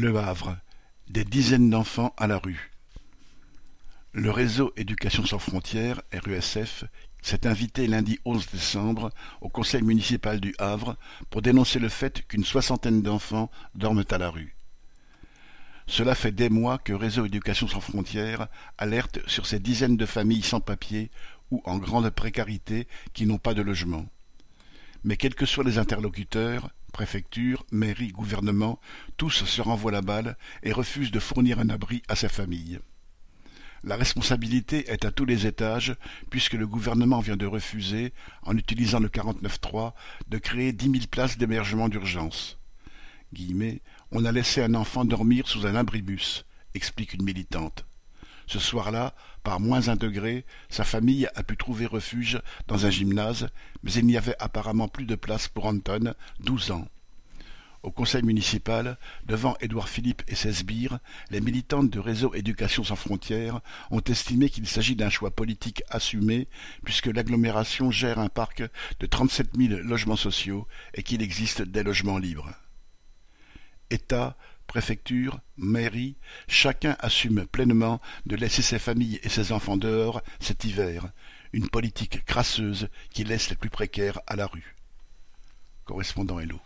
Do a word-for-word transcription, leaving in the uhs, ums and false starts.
Le Havre, des dizaines d'enfants à la rue. Le réseau Éducation sans frontières, R E S F, s'est invité lundi onze décembre au conseil municipal du Havre pour dénoncer le fait qu'une soixantaine d'enfants dorment à la rue. Cela fait des mois que Réseau Éducation sans frontières alerte sur ces dizaines de familles sans papier ou en grande précarité qui n'ont pas de logement. Mais quels que soient les interlocuteurs, préfecture, mairie, gouvernement, tous se renvoient la balle et refusent de fournir un abri à ces familles. La responsabilité est à tous les étages, puisque le gouvernement vient de refuser, en utilisant le quarante-neuf trois, de créer dix mille places d'hébergement d'urgence. « On a laissé un enfant dormir sous un abribus », explique une militante. Ce soir-là, par moins un degré, sa famille a pu trouver refuge dans un gymnase, mais il n'y avait apparemment plus de place pour Anton, douze ans. Au conseil municipal, devant Édouard Philippe et ses sbires, les militantes de Réseau Éducation sans frontières ont estimé qu'il s'agit d'un choix politique assumé puisque l'agglomération gère un parc de trente-sept mille logements sociaux et qu'il existe des logements libres. État, préfecture, mairie, chacun assume pleinement de laisser ses familles et ses enfants dehors cet hiver, une politique crasseuse qui laisse les plus précaires à la rue. Correspondant Hello.